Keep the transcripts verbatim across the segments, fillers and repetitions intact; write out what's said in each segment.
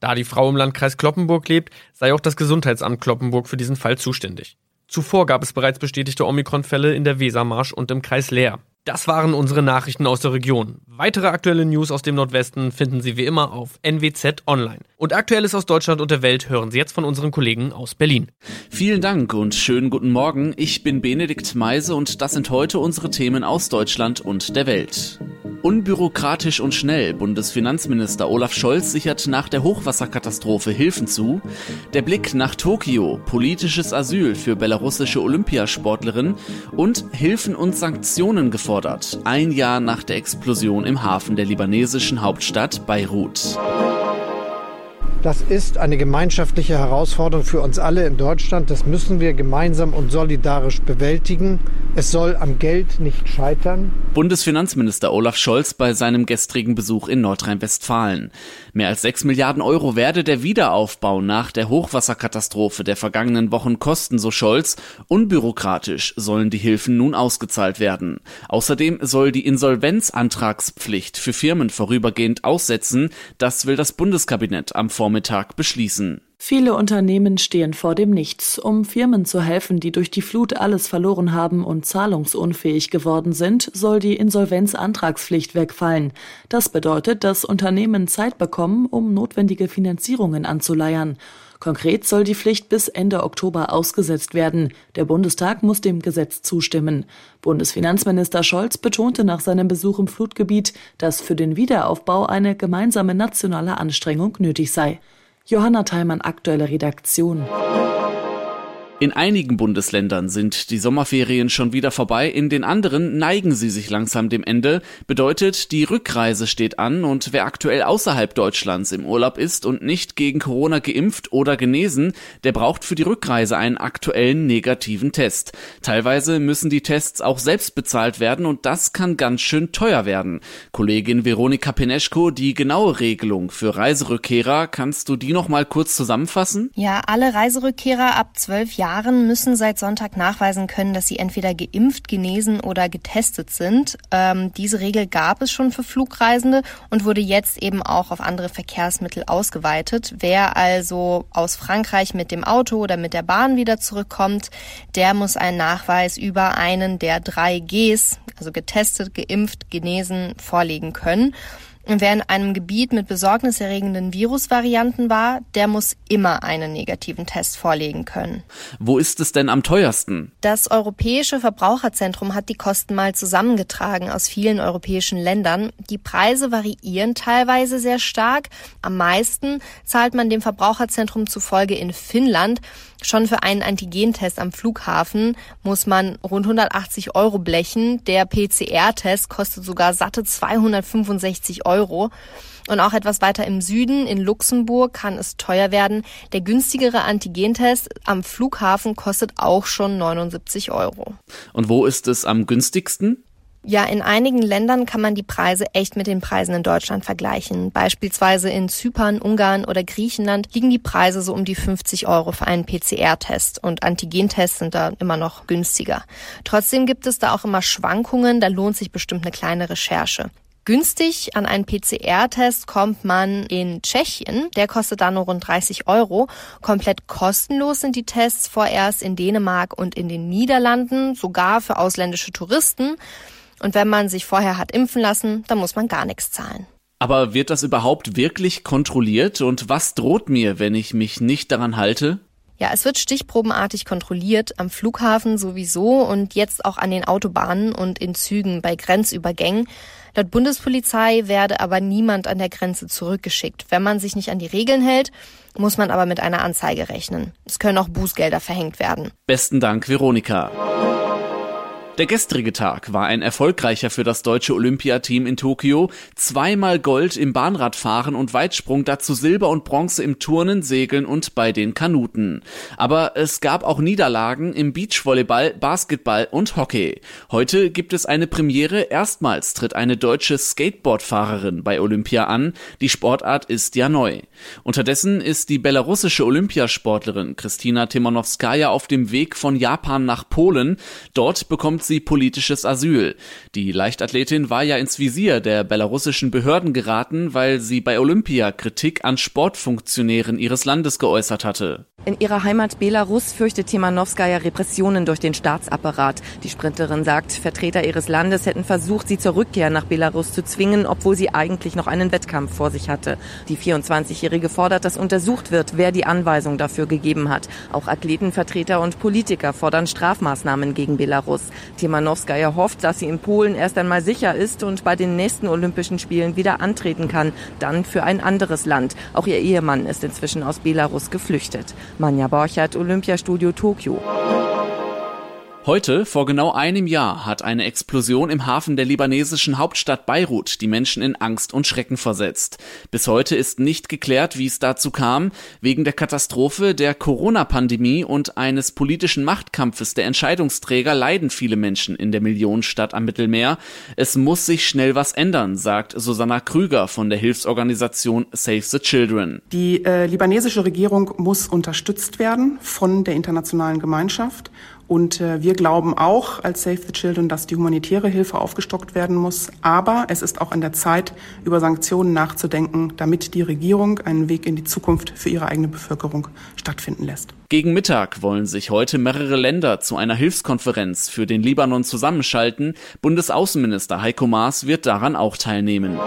Da die Frau im Landkreis Cloppenburg lebt, sei auch das Gesundheitsamt Cloppenburg für diesen Fall zuständig. Zuvor gab es bereits bestätigte Omikron-Fälle in der Wesermarsch und im Kreis Leer. Das waren unsere Nachrichten aus der Region. Weitere aktuelle News aus dem Nordwesten finden Sie wie immer auf N W Z Online. Und Aktuelles aus Deutschland und der Welt hören Sie jetzt von unseren Kollegen aus Berlin. Vielen Dank und schönen guten Morgen. Ich bin Benedikt Meise und das sind heute unsere Themen aus Deutschland und der Welt. Unbürokratisch und schnell. Bundesfinanzminister Olaf Scholz sichert nach der Hochwasserkatastrophe Hilfen zu. Der Blick nach Tokio. Politisches Asyl für belarussische Olympiasportlerin. Und Hilfen und Sanktionen gefordert. Ein Jahr nach der Explosion im Hafen der libanesischen Hauptstadt Beirut. Das ist eine gemeinschaftliche Herausforderung für uns alle in Deutschland. Das müssen wir gemeinsam und solidarisch bewältigen. Es soll am Geld nicht scheitern. Bundesfinanzminister Olaf Scholz bei seinem gestrigen Besuch in Nordrhein-Westfalen. Mehr als sechs Milliarden Euro werde der Wiederaufbau nach der Hochwasserkatastrophe der vergangenen Wochen kosten, so Scholz. Unbürokratisch sollen die Hilfen nun ausgezahlt werden. Außerdem soll die Insolvenzantragspflicht für Firmen vorübergehend aussetzen. Das will das Bundeskabinett am Vormittag beschließen. Viele Unternehmen stehen vor dem Nichts. Um Firmen zu helfen, die durch die Flut alles verloren haben und zahlungsunfähig geworden sind, soll die Insolvenzantragspflicht wegfallen. Das bedeutet, dass Unternehmen Zeit bekommen, um notwendige Finanzierungen anzuleiern. Konkret soll die Pflicht bis Ende Oktober ausgesetzt werden. Der Bundestag muss dem Gesetz zustimmen. Bundesfinanzminister Scholz betonte nach seinem Besuch im Flutgebiet, dass für den Wiederaufbau eine gemeinsame nationale Anstrengung nötig sei. Johanna Theimann, aktuelle Redaktion. In einigen Bundesländern sind die Sommerferien schon wieder vorbei, in den anderen neigen sie sich langsam dem Ende. Bedeutet, die Rückreise steht an und wer aktuell außerhalb Deutschlands im Urlaub ist und nicht gegen Corona geimpft oder genesen, der braucht für die Rückreise einen aktuellen negativen Test. Teilweise müssen die Tests auch selbst bezahlt werden und das kann ganz schön teuer werden. Kollegin Veronika Pineschko, die genaue Regelung für Reiserückkehrer, kannst du die nochmal kurz zusammenfassen? Ja, alle Reiserückkehrer ab zwölf Jahren müssen seit Sonntag nachweisen können, dass sie entweder geimpft, genesen oder getestet sind. Ähm, diese Regel gab es schon für Flugreisende und wurde jetzt eben auch auf andere Verkehrsmittel ausgeweitet. Wer also aus Frankreich mit dem Auto oder mit der Bahn wieder zurückkommt, der muss einen Nachweis über einen der drei Gs, also getestet, geimpft, genesen, vorlegen können. Und wer in einem Gebiet mit besorgniserregenden Virusvarianten war, der muss immer einen negativen Test vorlegen können. Wo ist es denn am teuersten? Das Europäische Verbraucherzentrum hat die Kosten mal zusammengetragen aus vielen europäischen Ländern. Die Preise variieren teilweise sehr stark. Am meisten zahlt man dem Verbraucherzentrum zufolge in Finnland. Schon für einen Antigentest am Flughafen muss man rund hundertachtzig Euro blechen. Der P C R-Test kostet sogar satte zweihundertfünfundsechzig Euro. Und auch etwas weiter im Süden, in Luxemburg, kann es teuer werden. Der günstigere Antigentest am Flughafen kostet auch schon neunundsiebzig Euro. Und wo ist es am günstigsten? Ja, in einigen Ländern kann man die Preise echt mit den Preisen in Deutschland vergleichen. Beispielsweise in Zypern, Ungarn oder Griechenland liegen die Preise so um die fünfzig Euro für einen P C R-Test. Und Antigentests sind da immer noch günstiger. Trotzdem gibt es da auch immer Schwankungen, da lohnt sich bestimmt eine kleine Recherche. Günstig an einen P C R-Test kommt man in Tschechien. Der kostet da nur rund dreißig Euro. Komplett kostenlos sind die Tests vorerst in Dänemark und in den Niederlanden, sogar für ausländische Touristen. Und wenn man sich vorher hat impfen lassen, dann muss man gar nichts zahlen. Aber wird das überhaupt wirklich kontrolliert? Und was droht mir, wenn ich mich nicht daran halte? Ja, es wird stichprobenartig kontrolliert, am Flughafen sowieso und jetzt auch an den Autobahnen und in Zügen bei Grenzübergängen. Laut Bundespolizei werde aber niemand an der Grenze zurückgeschickt. Wenn man sich nicht an die Regeln hält, muss man aber mit einer Anzeige rechnen. Es können auch Bußgelder verhängt werden. Besten Dank, Veronika. Der gestrige Tag war ein erfolgreicher für das deutsche Olympiateam in Tokio. Zweimal Gold im Bahnradfahren und Weitsprung, dazu Silber und Bronze im Turnen, Segeln und bei den Kanuten. Aber es gab auch Niederlagen im Beachvolleyball, Basketball und Hockey. Heute gibt es eine Premiere. Erstmals tritt eine deutsche Skateboardfahrerin bei Olympia an. Die Sportart ist ja neu. Unterdessen ist die belarussische Olympiasportlerin Kryszina Zimanouskaja auf dem Weg von Japan nach Polen. Dort bekommt sie politisches Asyl. Die Leichtathletin war ja ins Visier der belarussischen Behörden geraten, weil sie bei Olympia Kritik an Sportfunktionären ihres Landes geäußert hatte. In ihrer Heimat Belarus fürchtet Temanowskaja Repressionen durch den Staatsapparat. Die Sprinterin sagt, Vertreter ihres Landes hätten versucht, sie zur Rückkehr nach Belarus zu zwingen, obwohl sie eigentlich noch einen Wettkampf vor sich hatte. Die vierundzwanzigjährige fordert, dass untersucht wird, wer die Anweisung dafür gegeben hat. Auch Athletenvertreter und Politiker fordern Strafmaßnahmen gegen Belarus. Temanowskaja hofft, dass sie in Polen erst einmal sicher ist und bei den nächsten Olympischen Spielen wieder antreten kann, dann für ein anderes Land. Auch ihr Ehemann ist inzwischen aus Belarus geflüchtet. Manja Borchert, Olympiastudio Tokio. Heute, vor genau einem Jahr, hat eine Explosion im Hafen der libanesischen Hauptstadt Beirut die Menschen in Angst und Schrecken versetzt. Bis heute ist nicht geklärt, wie es dazu kam. Wegen der Katastrophe, der Corona-Pandemie und eines politischen Machtkampfes der Entscheidungsträger leiden viele Menschen in der Millionenstadt am Mittelmeer. Es muss sich schnell was ändern, sagt Susanna Krüger von der Hilfsorganisation Save the Children. Die äh, libanesische Regierung muss unterstützt werden von der internationalen Gemeinschaft. Und wir glauben auch als Save the Children, dass die humanitäre Hilfe aufgestockt werden muss. Aber es ist auch an der Zeit, über Sanktionen nachzudenken, damit die Regierung einen Weg in die Zukunft für ihre eigene Bevölkerung stattfinden lässt. Gegen Mittag wollen sich heute mehrere Länder zu einer Hilfskonferenz für den Libanon zusammenschalten. Bundesaußenminister Heiko Maas wird daran auch teilnehmen.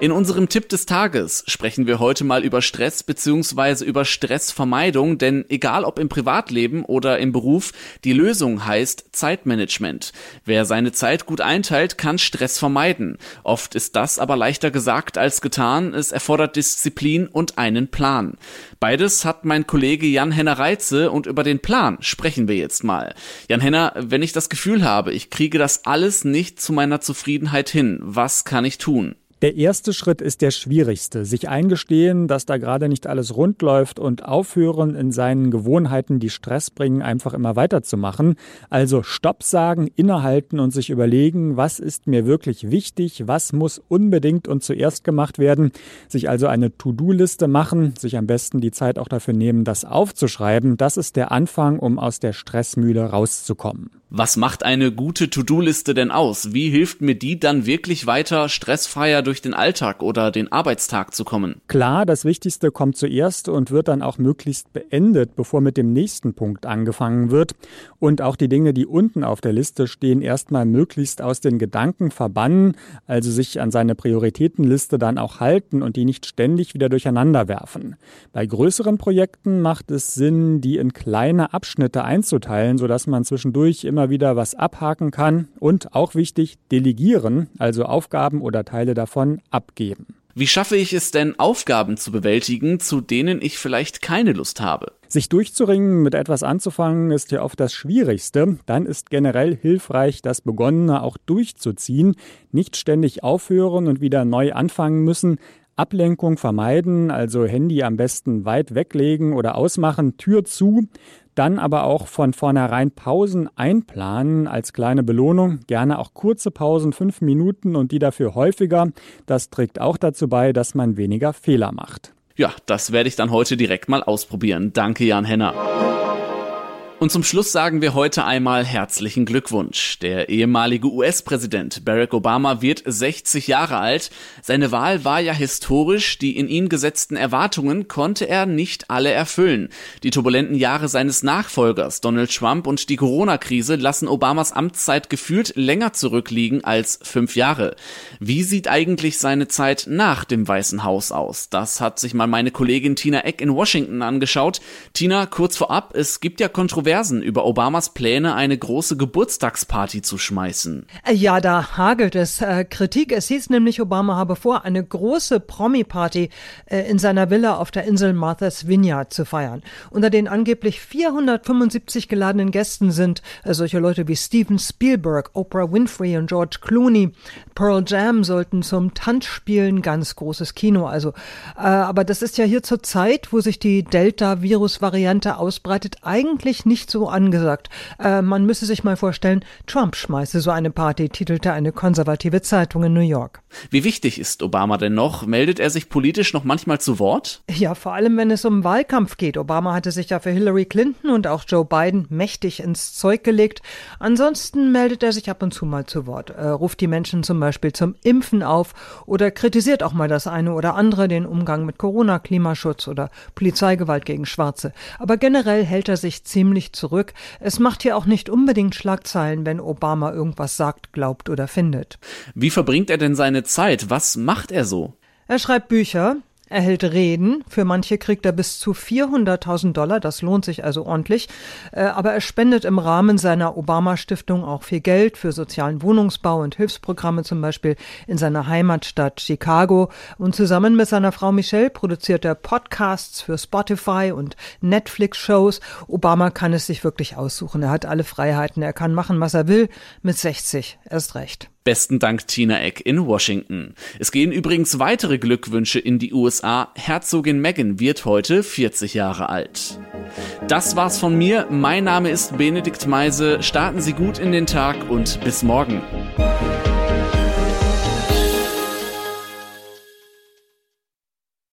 In unserem Tipp des Tages sprechen wir heute mal über Stress bzw. über Stressvermeidung, denn egal ob im Privatleben oder im Beruf, die Lösung heißt Zeitmanagement. Wer seine Zeit gut einteilt, kann Stress vermeiden. Oft ist das aber leichter gesagt als getan. Es erfordert Disziplin und einen Plan. Beides hat mein Kollege Jan Henner Reize und über den Plan sprechen wir jetzt mal. Jan Henner, wenn ich das Gefühl habe, ich kriege das alles nicht zu meiner Zufriedenheit hin, was kann ich tun? Der erste Schritt ist der schwierigste. Sich eingestehen, dass da gerade nicht alles rund läuft und aufhören, in seinen Gewohnheiten, die Stress bringen, einfach immer weiterzumachen. Also Stopp sagen, innehalten und sich überlegen, was ist mir wirklich wichtig, was muss unbedingt und zuerst gemacht werden. Sich also eine To-Do-Liste machen, sich am besten die Zeit auch dafür nehmen, das aufzuschreiben. Das ist der Anfang, um aus der Stressmühle rauszukommen. was macht eine gute To-Do-Liste denn aus? Wie hilft mir die dann wirklich weiter, stressfreier durch den Alltag oder den Arbeitstag zu kommen? Klar, das Wichtigste kommt zuerst und wird dann auch möglichst beendet, bevor mit dem nächsten Punkt angefangen wird. Und auch die Dinge, die unten auf der Liste stehen, erstmal möglichst aus den Gedanken verbannen, also sich an seine Prioritätenliste dann auch halten und die nicht ständig wieder durcheinander werfen. Bei größeren Projekten macht es Sinn, die in kleine Abschnitte einzuteilen, sodass man zwischendurch immer wieder was abhaken kann und, auch wichtig, delegieren, also Aufgaben oder Teile davon abgeben. Wie schaffe ich es denn, Aufgaben zu bewältigen, zu denen ich vielleicht keine Lust habe? Sich durchzuringen, mit etwas anzufangen, ist ja oft das Schwierigste. Dann ist generell hilfreich, das Begonnene auch durchzuziehen, nicht ständig aufhören und wieder neu anfangen müssen. Ablenkung vermeiden, also Handy am besten weit weglegen oder ausmachen, Tür zu. Dann aber auch von vornherein Pausen einplanen als kleine Belohnung. Gerne auch kurze Pausen, fünf Minuten und die dafür häufiger. Das trägt auch dazu bei, dass man weniger Fehler macht. Ja, das werde ich dann heute direkt mal ausprobieren. Danke, Jan Henner. Und zum Schluss sagen wir heute einmal herzlichen Glückwunsch. Der ehemalige U S-Präsident Barack Obama wird sechzig Jahre alt. Seine Wahl war ja historisch. Die in ihn gesetzten Erwartungen konnte er nicht alle erfüllen. Die turbulenten Jahre seines Nachfolgers Donald Trump und die Corona-Krise lassen Obamas Amtszeit gefühlt länger zurückliegen als fünf Jahre. Wie sieht eigentlich seine Zeit nach dem Weißen Haus aus? Das hat sich mal meine Kollegin Tina Eck in Washington angeschaut. Tina, kurz vorab, es gibt ja Kontroversen über Obamas Pläne, eine große Geburtstagsparty zu schmeißen. Ja, da hagelt es äh, Kritik. Es hieß nämlich, Obama habe vor, eine große Promi-Party äh, in seiner Villa auf der Insel Martha's Vineyard zu feiern. Unter den angeblich vierhundertfünfundsiebzig geladenen Gästen sind äh, solche Leute wie Steven Spielberg, Oprah Winfrey und George Clooney. Pearl Jam sollten zum Tanz spielen, ganz großes Kino also. Äh, aber das ist ja hier zur Zeit, wo sich die Delta-Virus-Variante ausbreitet, eigentlich nicht so angesagt. Äh, man müsse sich mal vorstellen, Trump schmeiße so eine Party, titelte eine konservative Zeitung in New York. Wie wichtig ist Obama denn noch? Meldet er sich politisch noch manchmal zu Wort? Ja, vor allem, wenn es um Wahlkampf geht. Obama hatte sich ja für Hillary Clinton und auch Joe Biden mächtig ins Zeug gelegt. Ansonsten meldet er sich ab und zu mal zu Wort, äh, ruft die Menschen zum Beispiel zum Impfen auf oder kritisiert auch mal das eine oder andere, den Umgang mit Corona, Klimaschutz oder Polizeigewalt gegen Schwarze. Aber generell hält er sich ziemlich zurück. Es macht hier auch nicht unbedingt Schlagzeilen, wenn Obama irgendwas sagt, glaubt oder findet. Wie verbringt er denn seine Zeit? Was macht er so? Er schreibt Bücher, er hält Reden. Für manche kriegt er bis zu vierhunderttausend Dollar. Das lohnt sich also ordentlich. Aber er spendet im Rahmen seiner Obama-Stiftung auch viel Geld für sozialen Wohnungsbau und Hilfsprogramme, zum Beispiel in seiner Heimatstadt Chicago. Und zusammen mit seiner Frau Michelle produziert er Podcasts für Spotify und Netflix-Shows. Obama kann es sich wirklich aussuchen. Er hat alle Freiheiten. Er kann machen, was er will. Mit sechzig erst recht. Besten Dank, Tina Eck in Washington. Es gehen übrigens weitere Glückwünsche in die U S A. Herzogin Meghan wird heute vierzig Jahre alt. Das war's von mir. Mein Name ist Benedikt Meise. Starten Sie gut in den Tag und bis morgen.